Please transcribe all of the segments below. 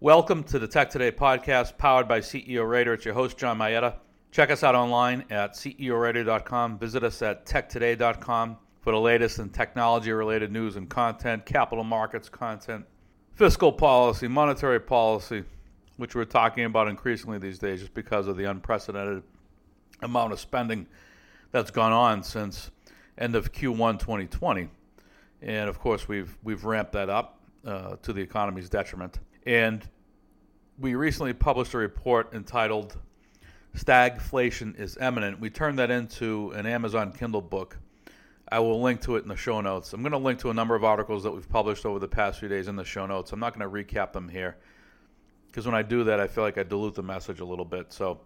Welcome to the Tech Today podcast powered by CEO Raider. It's your host, John Maeda. Check us out online at ceoraider.com. Visit us at techtoday.com for the latest in technology-related news and content, capital markets content, fiscal policy, monetary policy, which we're talking about increasingly these days just because of the unprecedented amount of spending that's gone on since end of Q1 2020. And, of course, we've ramped that up to the economy's detriment. And we recently published a report entitled Stagflation is Imminent. We turned that into an Amazon Kindle book. I will link to it in the show notes. I'm going to link to a number of articles that we've published over the past few days in the show notes. I'm not going to recap them here because when I do that, I feel like I dilute the message a little bit. So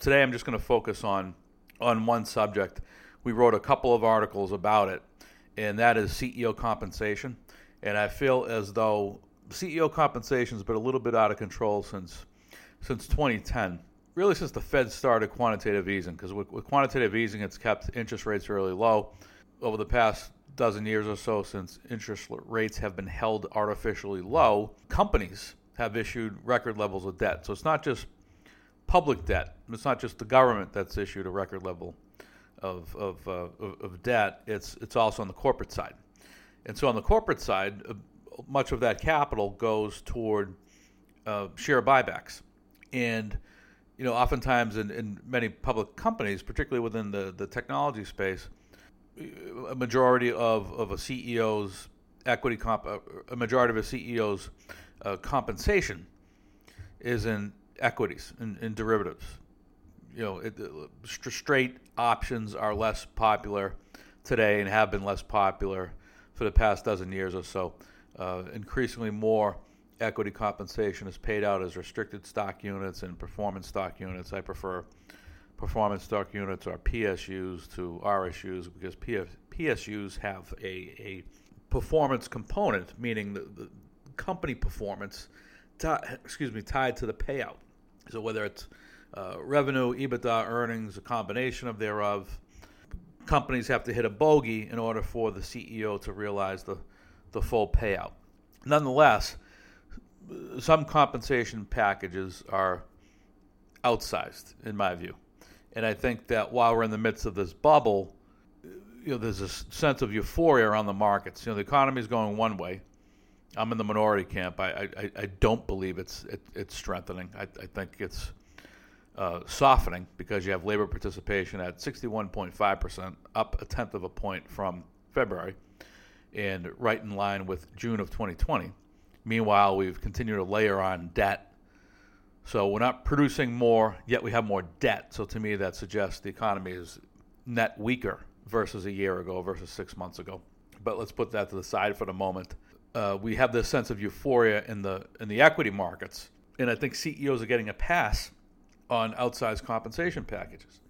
today I'm just going to focus on one subject. We wrote a couple of articles about it, and that is CEO compensation. And I feel as though CEO compensation has been a little bit out of control since 2010, really since the Fed started quantitative easing, because with quantitative easing, it's kept interest rates really low. Over the past dozen years or so, since interest rates have been held artificially low, companies have issued record levels of debt. So it's not just public debt. It's not just the government that's issued a record level of debt. It's also on the corporate side. And so on the corporate side, much of that capital goes toward share buybacks. And, you know, oftentimes in many public companies, particularly within the technology space, a majority of a CEO's equity compensation is in equities, in derivatives. You know, straight options are less popular today and have been less popular for the past dozen years or so. Increasingly more equity compensation is paid out as restricted stock units and performance stock units. I prefer performance stock units or PSUs to RSUs because PSUs have a performance component, meaning the company performance tied to the payout. So whether it's revenue, EBITDA, earnings, a combination of thereof, companies have to hit a bogey in order for the CEO to realize the full payout. Nonetheless, some compensation packages are outsized, in my view. And I think that while we're in the midst of this bubble, you know, there's a sense of euphoria around the markets. You know, the economy is going one way. I'm in the minority camp. I don't believe it's strengthening. I think it's softening because you have labor participation at 61.5%, up 0.1 point from February, and right in line with June of 2020. Meanwhile, we've continued to layer on debt. So we're not producing more, yet we have more debt. So to me, that suggests the economy is net weaker versus a year ago, versus 6 months ago. But let's put that to the side for the moment. We have this sense of euphoria in the equity markets. And I think CEOs are getting a pass on outsized compensation packages.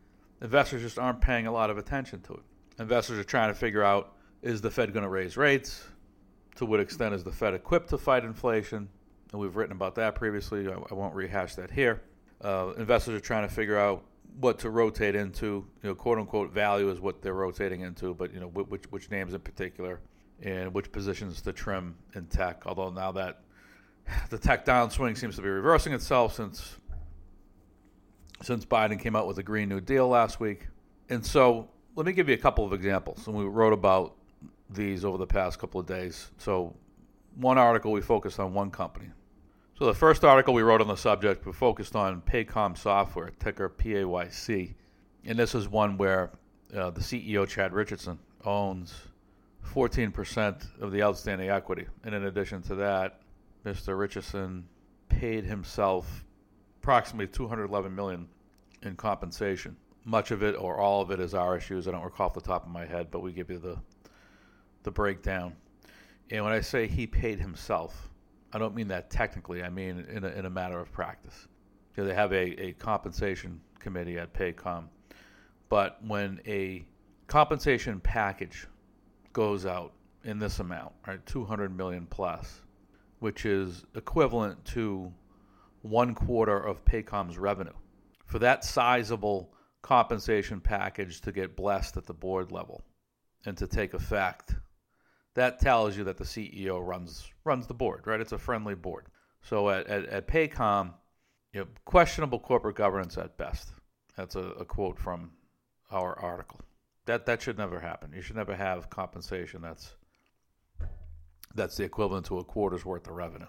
Investors just aren't paying a lot of attention to it. Investors are trying to figure out, is the Fed going to raise rates? To what extent is the Fed equipped to fight inflation? And we've written about that previously. I won't rehash that here. Investors are trying to figure out what to rotate into. You know, quote unquote value is what they're rotating into, but you know which names in particular and which positions to trim in tech. Although now that the tech downswing seems to be reversing itself since Biden came out with the Green New Deal last week. And so let me give you a couple of examples. And we wrote about these over the past couple of days. So one article, we focused on one company. So the first article we wrote on the subject, we focused on Paycom Software, ticker PAYC. And this is one where the CEO, Chad Richardson, owns 14% of the outstanding equity. And in addition to that, Mr. Richardson paid himself approximately $211 million in compensation. Much of it or all of it is RSUs. I don't recall off the top of my head, but we give you the breakdown. And when I say he paid himself, I don't mean that technically. I mean in a matter of practice. You know, they have a compensation committee at Paycom. But when a compensation package goes out in this amount, right, $200 million plus, which is equivalent to 1/4 of Paycom's revenue, for that sizable compensation package to get blessed at the board level and to take effect, that tells you that the CEO runs the board, right? It's a friendly board. So at Paycom, you know, questionable corporate governance at best. That's a quote from our article. That should never happen. You should never have compensation that's the equivalent to a quarter's worth of revenue.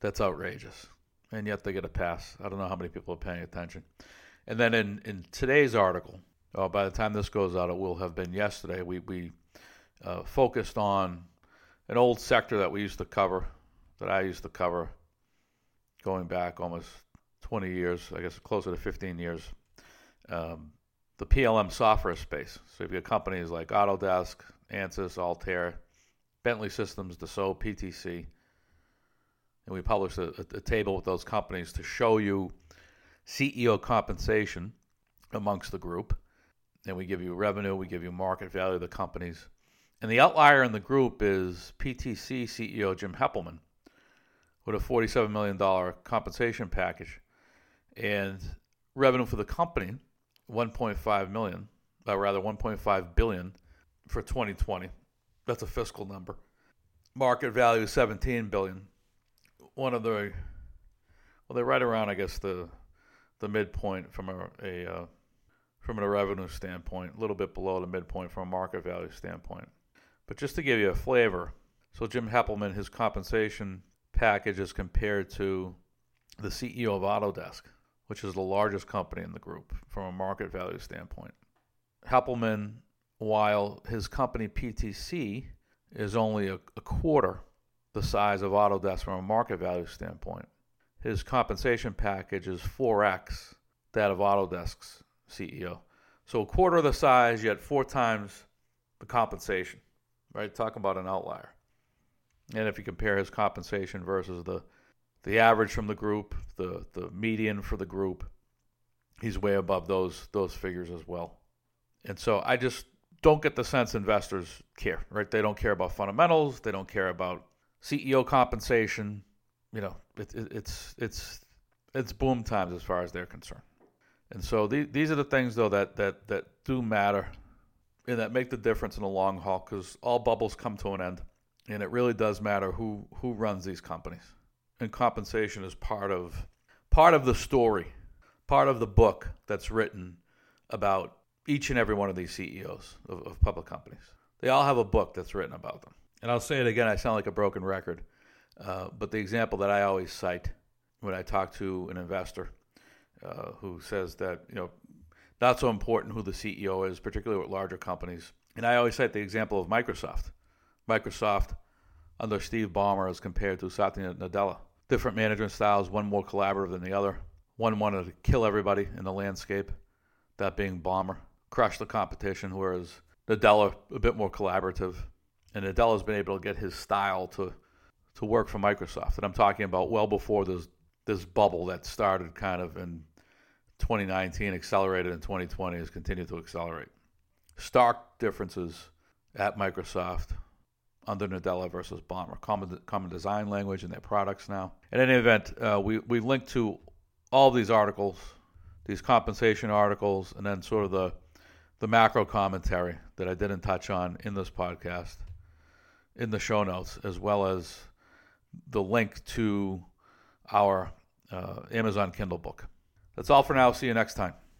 That's outrageous. And yet they get a pass. I don't know how many people are paying attention. And then in today's article, by the time this goes out, it will have been yesterday, we focused on an old sector that we used to cover, that I used to cover going back almost 20 years, I guess closer to 15 years, the PLM software space. So you've got companies like Autodesk, Ansys, Altair, Bentley Systems, Dassault, PTC. And we published a table with those companies to show you CEO compensation amongst the group. And we give you revenue, we give you market value of the companies. And the outlier in the group is PTC CEO Jim Heppelman with a $47 million compensation package. And revenue for the company, $1.5 billion for 2020. That's a fiscal number. Market value is $17 billion. They're right around, I guess, the midpoint from a revenue standpoint, a little bit below the midpoint from a market value standpoint. But just to give you a flavor, so Jim Heppelman, his compensation package is compared to the CEO of Autodesk, which is the largest company in the group from a market value standpoint. Heppelman, while his company PTC is only a quarter the size of Autodesk from a market value standpoint, his compensation package is 4x that of Autodesk's CEO. So a quarter of the size, yet four times the compensation, right? Talk about an outlier. And if you compare his compensation versus the average from the group, the median for the group, he's way above those figures as well. And so I just don't get the sense investors care, right? They don't care about fundamentals. They don't care about CEO compensation. You know, it's boom times as far as they're concerned. And so these are the things, though, that do matter and that make the difference in the long haul, because all bubbles come to an end, and it really does matter who runs these companies. And compensation is part of the story, part of the book that's written about each and every one of these CEOs of public companies. They all have a book that's written about them. And I'll say it again, I sound like a broken record, but the example that I always cite when I talk to an investor who says that, you know, not so important who the CEO is, particularly with larger companies. And I always cite the example of Microsoft. Microsoft under Steve Ballmer as compared to Satya Nadella. Different management styles, one more collaborative than the other. One wanted to kill everybody in the landscape, that being Ballmer. Crush the competition, whereas Nadella, a bit more collaborative. And Nadella's been able to get his style to work for Microsoft. And I'm talking about well before this bubble that started kind of in 2019, accelerated in 2020, has continued to accelerate. Stark differences at Microsoft under Nadella versus Ballmer. Common design language in their products now. In any event, we linked to all these articles, these compensation articles, and then sort of the macro commentary that I didn't touch on in this podcast, in the show notes, as well as the link to our Amazon Kindle book. That's all for now. See you next time.